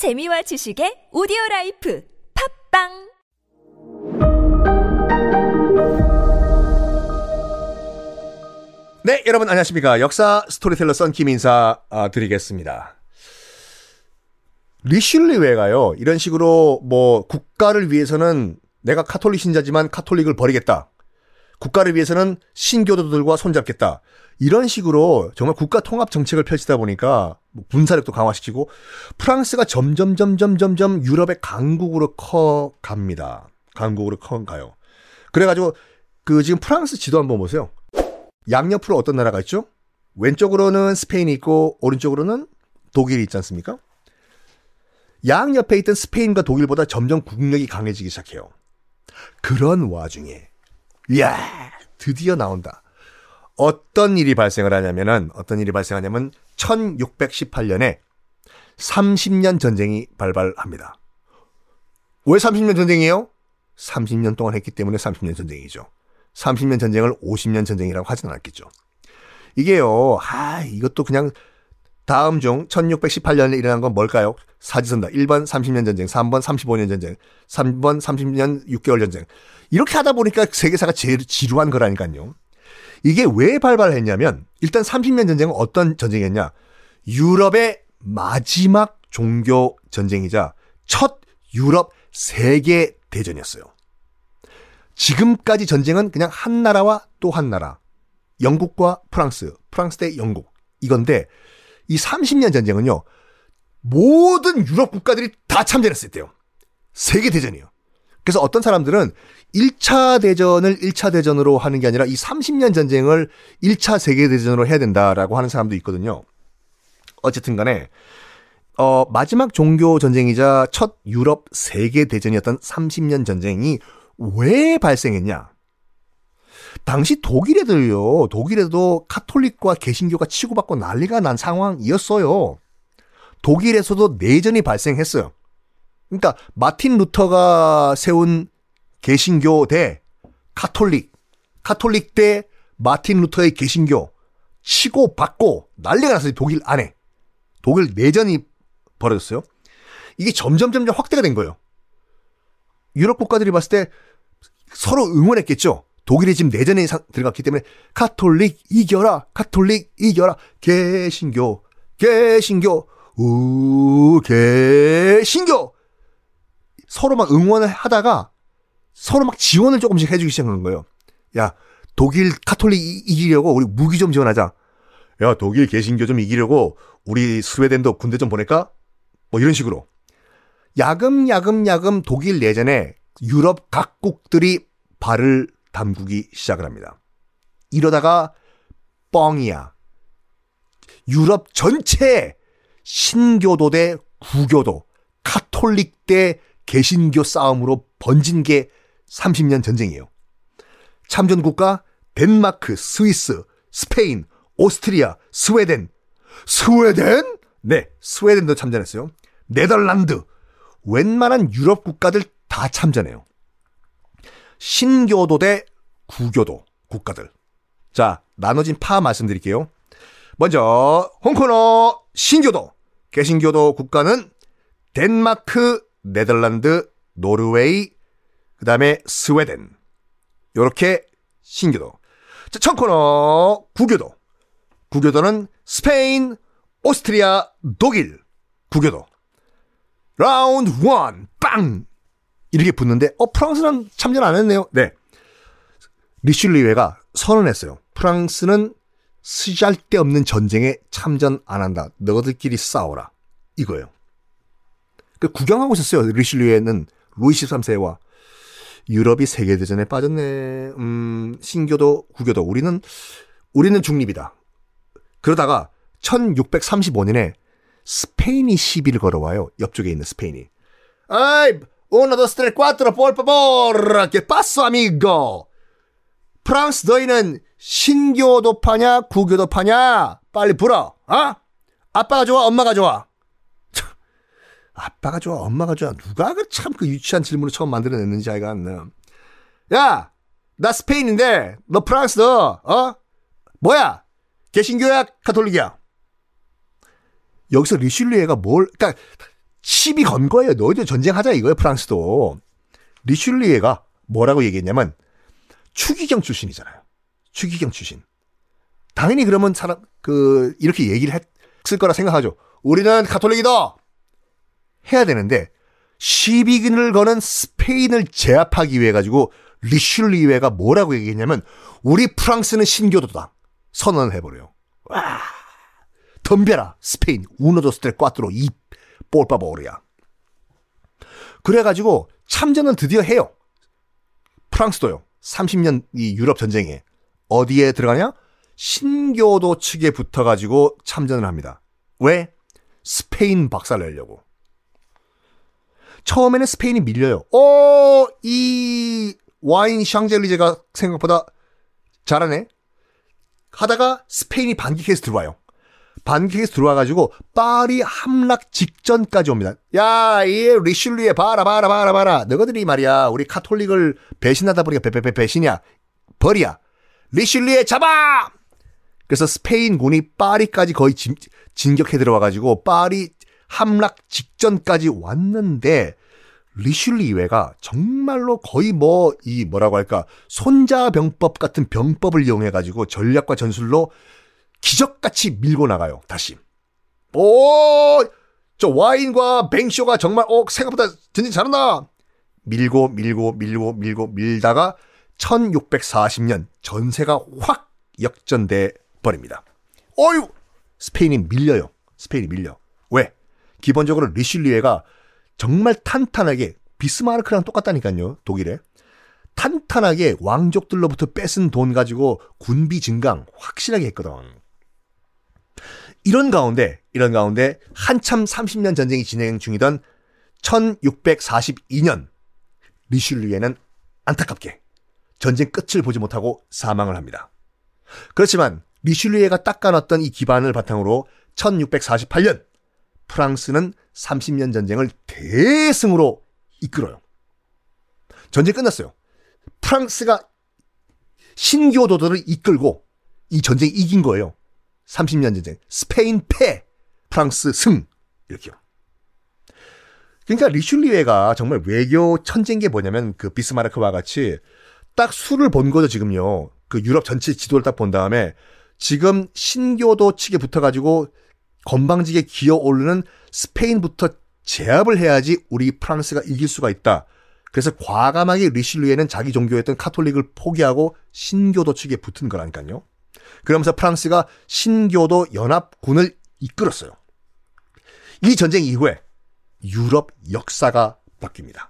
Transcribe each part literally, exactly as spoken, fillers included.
재미와 지식의 오디오라이프 팝빵! 네, 여러분 안녕하십니까. 역사 스토리텔러 썬 김 인사 드리겠습니다. 리슐리외가요, 이런 식으로 뭐 국가를 위해서는 내가 카톨릭 신자지만 카톨릭을 버리겠다, 국가를 위해서는 신교도들과 손잡겠다, 이런 식으로 정말 국가 통합 정책을 펼치다 보니까 군사력도 강화시키고 프랑스가 점점 점점 점점 유럽의 강국으로 커갑니다. 강국으로 커가요. 그래가지고 그 지금 프랑스 지도 한번 보세요. 양옆으로 어떤 나라가 있죠? 왼쪽으로는 스페인이 있고 오른쪽으로는 독일이 있지 않습니까? 양옆에 있던 스페인과 독일보다 점점 국력이 강해지기 시작해요. 그런 와중에 이야, 드디어 나온다. 어떤 일이 발생을 하냐면은 어떤 일이 발생하냐면 천육백십팔 년에 삼십 년 전쟁이 발발합니다. 왜 삼십 년 전쟁이에요? 삼십 년 동안 했기 때문에 삼십 년 전쟁이죠. 삼십 년 전쟁을 오십 년 전쟁이라고 하진 않았겠죠. 이게요, 아, 이것도 그냥 다음 중 천육백십팔 년에 일어난 건 뭘까요? 사지선다. 일 번 삼십 년 전쟁, 삼 번 삼십오 년 전쟁, 삼 번 삼십 년 육 개월 전쟁. 이렇게 하다 보니까 세계사가 제일 지루한 거라니까요. 이게 왜 발발했냐면, 일단 삼십 년 전쟁은 어떤 전쟁이었냐? 유럽의 마지막 종교 전쟁이자 첫 유럽 세계 대전이었어요. 지금까지 전쟁은 그냥 한 나라와 또 한 나라, 영국과 프랑스, 프랑스 대 영국, 이건데 이 삼십 년 전쟁은요, 모든 유럽 국가들이 다 참전했을 때요. 세계 대전이에요. 그래서 어떤 사람들은 일 차 대전을 일 차 대전으로 하는 게 아니라 이 삼십 년 전쟁을 일 차 세계 대전으로 해야 된다라고 하는 사람도 있거든요. 어쨌든 간에 어, 마지막 종교 전쟁이자 첫 유럽 세계 대전이었던 삼십 년 전쟁이 왜 발생했냐? 당시 독일에도요, 독일에도 카톨릭과 개신교가 치고받고 난리가 난 상황이었어요. 독일에서도 내전이 발생했어요. 그러니까 마틴 루터가 세운 개신교 대 카톨릭, 카톨릭 대 마틴 루터의 개신교 치고받고 난리가 났어요. 독일 안에. 독일 내전이 벌어졌어요. 이게 점점 점점 확대가 된 거예요. 유럽 국가들이 봤을 때 서로 응원했겠죠. 독일이 지금 내전에 들어갔기 때문에 카톨릭 이겨라, 카톨릭 이겨라, 개신교, 개신교, 우, 개신교. 서로 막 응원을 하다가 서로 막 지원을 조금씩 해주기 시작한 거예요. 야, 독일 카톨릭 이기려고 우리 무기 좀 지원하자. 야, 독일 개신교 좀 이기려고 우리 스웨덴도 군대 좀 보낼까? 뭐 이런 식으로. 야금야금야금 독일 내전에 유럽 각국들이 발을 담그기 시작을 합니다. 이러다가 뻥이야. 유럽 전체에 신교도 대 구교도, 카톨릭 대 개신교 싸움으로 번진 게 삼십 년 전쟁이에요. 참전국가 덴마크, 스위스, 스페인, 오스트리아, 스웨덴. 스웨덴? 네, 스웨덴도 참전했어요. 네덜란드. 웬만한 유럽 국가들 다 참전해요. 신교도 대 구교도 국가들. 자, 나눠진 파 말씀드릴게요. 먼저 홍코너 신교도, 개신교도 국가는 덴마크, 네덜란드, 노르웨이, 그 다음에 스웨덴. 요렇게 신교도. 자, 청코너 구교도. 구교도는 스페인, 오스트리아, 독일. 구교도. 라운드 일, 빵! 이렇게 붙는데, 어, 프랑스는 참전 안 했네요. 네. 리슐리외가 선언했어요. 프랑스는 쓰잘데없는 전쟁에 참전 안 한다. 너희들끼리 싸워라. 이거예요. 그 구경하고 있었어요. 리슐리외는 루이 십삼 세와 유럽이 세계대전에 빠졌네. 음, 신교도, 구교도. 우리는, 우리는 중립이다. 그러다가 천육백삼십오 년에 스페인이 시비를 걸어와요. 옆쪽에 있는 스페인이. 아이, uno, dos, tres, cuatro, por favor, que paso, amigo. 프랑스, 너희는 신교도 파냐, 구교도 파냐? 빨리 불어, 어? 아빠가 좋아, 엄마가 좋아? 아빠가 좋아, 엄마가 좋아. 누가 참 그 유치한 질문을 처음 만들어냈는지 아이가 안 나. 야, 나 스페인인데, 너 프랑스, 어? 뭐야? 개신교야, 카톨릭이야? 여기서 리슐리에가 뭘, 그러니까 시비 건 거예요. 너희들 전쟁하자 이거예요, 프랑스도. 리슐리에가 뭐라고 얘기했냐면, 추기경 출신이잖아요. 추기경 출신. 당연히 그러면 사람, 그, 이렇게 얘기를 했을 거라 생각하죠. 우리는 가톨릭이다! 해야 되는데, 시비근을 거는 스페인을 제압하기 위해 가지고, 리슐리외가 뭐라고 얘기했냐면, 우리 프랑스는 신교도다. 선언을 해버려요. 와! 덤벼라! 스페인! 우노도스텔 꽈뚜로 이 볼바보르야. 그래가지고, 참전은 드디어 해요. 프랑스도요. 삼십 년 이 유럽 전쟁에. 어디에 들어가냐? 신교도 측에 붙어가지고 참전을 합니다. 왜? 스페인 박살내려고. 처음에는 스페인이 밀려요. 오, 이 와인 샹젤리제가 생각보다 잘하네. 하다가 스페인이 반격해서 들어와요. 반격해서 들어와가지고 파리 함락 직전까지 옵니다. 야, 이 리슐리에 봐라 봐라 봐라 봐라. 너희들이 말이야 우리 카톨릭을 배신하다 보니까 배, 배, 배, 배신이야. 벌이야. 리슐리에 잡아! 그래서 스페인군이 파리까지 거의 진, 진격해 들어와가지고 파리 함락 직전까지 왔는데, 리슐리외가 정말로 거의 뭐 이 뭐라고 할까 손자병법 같은 병법을 이용해가지고 전략과 전술로 기적같이 밀고 나가요. 다시 오, 저 와인과 뱅쇼가 정말 어 생각보다 전쟁 잘한다. 밀고 밀고 밀고 밀고 밀다가 천육백사십 년 전세가 확 역전돼 버립니다. 어유, 스페인이 밀려요. 스페인이 밀려. 왜? 기본적으로 리슐리에가 정말 탄탄하게, 비스마르크랑 똑같다니까요, 독일에. 탄탄하게 왕족들로부터 뺏은 돈 가지고 군비 증강 확실하게 했거든. 이런 가운데, 이런 가운데 한참 삼십 년 전쟁이 진행 중이던 천육백사십이 년 리슐리에는 안타깝게 전쟁 끝을 보지 못하고 사망을 합니다. 그렇지만 리슐리에가 닦아놨던 이 기반을 바탕으로 천육백사십팔 년 프랑스는 삼십 년 전쟁을 대승으로 이끌어요. 전쟁 끝났어요. 프랑스가 신교도들을 이끌고 이 전쟁 이긴 거예요. 삼십 년 전쟁. 스페인 패, 프랑스 승. 이렇게요. 그러니까 리슐리에가 정말 외교 천재인 게 뭐냐면, 그 비스마르크와 같이 딱 수를 본 거죠, 지금요. 그 유럽 전체 지도를 딱 본 다음에 지금 신교도 측에 붙어가지고 건방지게 기어오르는 스페인부터 제압을 해야지 우리 프랑스가 이길 수가 있다. 그래서 과감하게 리슐리에는 자기 종교였던 카톨릭을 포기하고 신교도 측에 붙은 거라니까요. 그러면서 프랑스가 신교도 연합군을 이끌었어요. 이 전쟁 이후에 유럽 역사가 바뀝니다.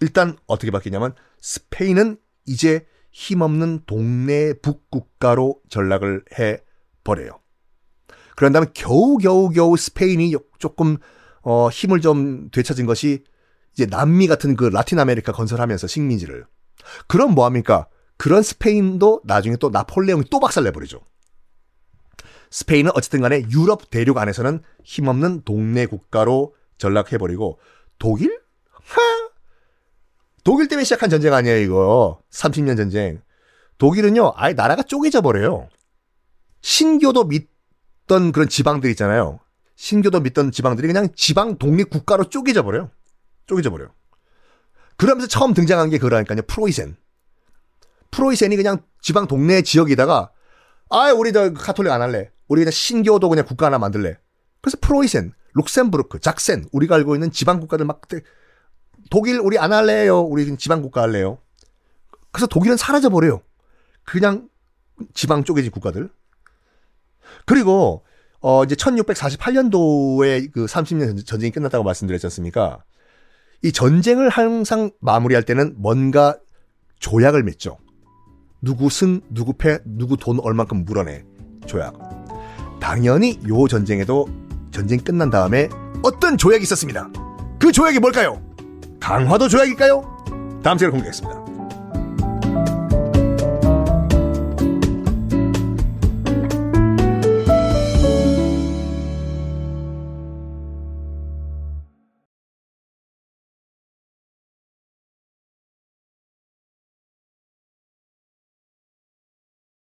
일단 어떻게 바뀌냐면, 스페인은 이제 힘없는 동네 북국가로 전락을 해버려요. 그런 다음에 겨우겨우겨우 겨우 스페인이 조금 어, 힘을 좀 되찾은 것이 이제 남미 같은 그 라틴 아메리카 건설하면서 식민지를. 그럼 뭐합니까? 그런 스페인도 나중에 또 나폴레옹이 또 박살내버리죠. 스페인은 어쨌든 간에 유럽 대륙 안에서는 힘없는 동네 국가로 전락해버리고, 독일? 하! 독일 때문에 시작한 전쟁 아니에요, 이거. 삼십 년 전쟁. 독일은요, 아예 나라가 쪼개져 버려요. 신교도 밑 던 그런 지방들 있잖아요. 신교도 믿던 지방들이 그냥 지방 독립 국가로 쪼개져 버려요. 쪼개져 버려요. 그러면서 처음 등장한 게 그러니까요, 프로이센. 프로이센이 그냥 지방 동네 지역이다가, 아, 우리 저 카톨릭 안 할래. 우리 그냥 신교도 그냥 국가 하나 만들래. 그래서 프로이센, 룩셈부르크, 작센, 우리가 알고 있는 지방 국가들 막 독일 우리 안 할래요. 우리 지방 국가 할래요. 그래서 독일은 사라져 버려요. 그냥 지방 쪼개진 국가들. 그리고, 어, 이제 천육백사십팔 년도에 그 삼십 년 전쟁이 끝났다고 말씀드렸지 않습니까? 이 전쟁을 항상 마무리할 때는 뭔가 조약을 맺죠. 누구 승, 누구 패, 누구 돈 얼만큼 물어내. 조약. 당연히 요 전쟁에도 전쟁 끝난 다음에 어떤 조약이 있었습니다. 그 조약이 뭘까요? 강화도 조약일까요? 다음 시간에 공개하겠습니다.